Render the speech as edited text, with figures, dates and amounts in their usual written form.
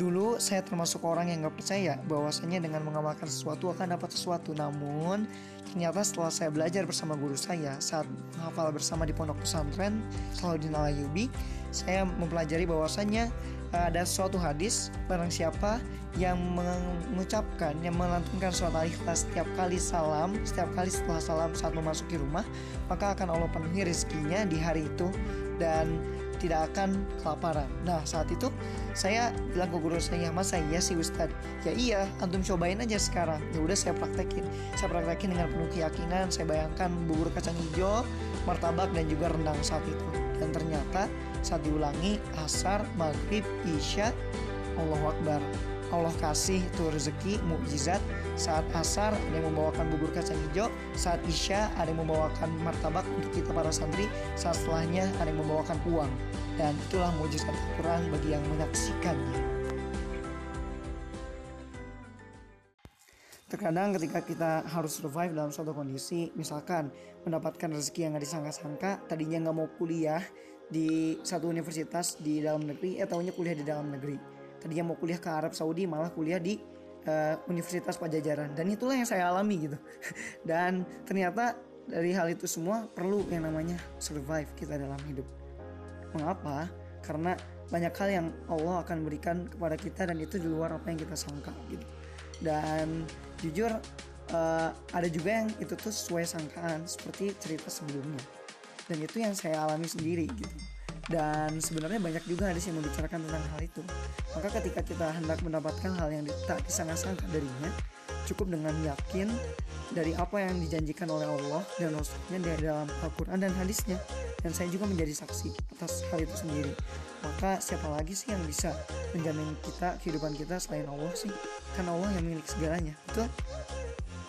Dulu saya termasuk orang yang gak percaya bahwasanya dengan mengamalkan sesuatu akan dapat sesuatu. Namun ternyata setelah saya belajar bersama guru saya saat menghafal bersama di pondok pesantren selalu di Nala Yubi, saya mempelajari bahwasanya ada suatu hadis, barang siapa yang mengucapkan, yang melantunkan surat Al-Ikhlas setiap kali salam, setiap kali setelah salam saat memasuki rumah, maka akan Allah penuhi rezekinya di hari itu dan tidak akan kelaparan. Nah, saat itu saya bilang ke guru saya, "Masa iya sih Ustaz?" "Ya iya, antum cobain aja sekarang." Ya udah, saya praktekin. Saya praktekin dengan penuh keyakinan. Saya bayangkan bubur kacang hijau, martabak, dan juga rendang saat itu. Dan ternyata saat diulangi asar, maghrib, isya, Allahu Akbar, Allah kasih tuh rezeki mukjizat. Saat asar ada yang membawakan bubur kacang hijau, saat isya ada yang membawakan martabak untuk kita para santri, saat setelahnya ada yang membawakan uang. Dan itulah mujizat Al-Quran bagi yang menyaksikannya. Terkadang ketika kita harus survive dalam suatu kondisi, misalkan mendapatkan rezeki yang gak disangka-sangka, tadinya gak mau kuliah di satu universitas di dalam negeri, taunya kuliah di dalam negeri. Tadinya mau kuliah ke Arab Saudi, malah kuliah di Universitas Padjajaran, dan itulah yang saya alami gitu. Dan ternyata dari hal itu semua perlu yang namanya survive kita dalam hidup. Mengapa? Karena banyak hal yang Allah akan berikan kepada kita dan itu di luar apa yang kita sangka gitu. Dan jujur ada juga yang itu tuh sesuai sangkaan seperti cerita sebelumnya, dan itu yang saya alami sendiri gitu. Dan sebenarnya banyak juga hadis yang membicarakan tentang hal itu. Maka ketika kita hendak mendapatkan hal yang tak disangka-sangka darinya, cukup dengan yakin dari apa yang dijanjikan oleh Allah dan Rasulnya dari dalam Al-Quran dan hadisnya. Dan saya juga menjadi saksi atas hal itu sendiri. Maka siapa lagi sih yang bisa menjamin kita kehidupan kita selain Allah sih? Kan Allah yang milik segalanya, betul?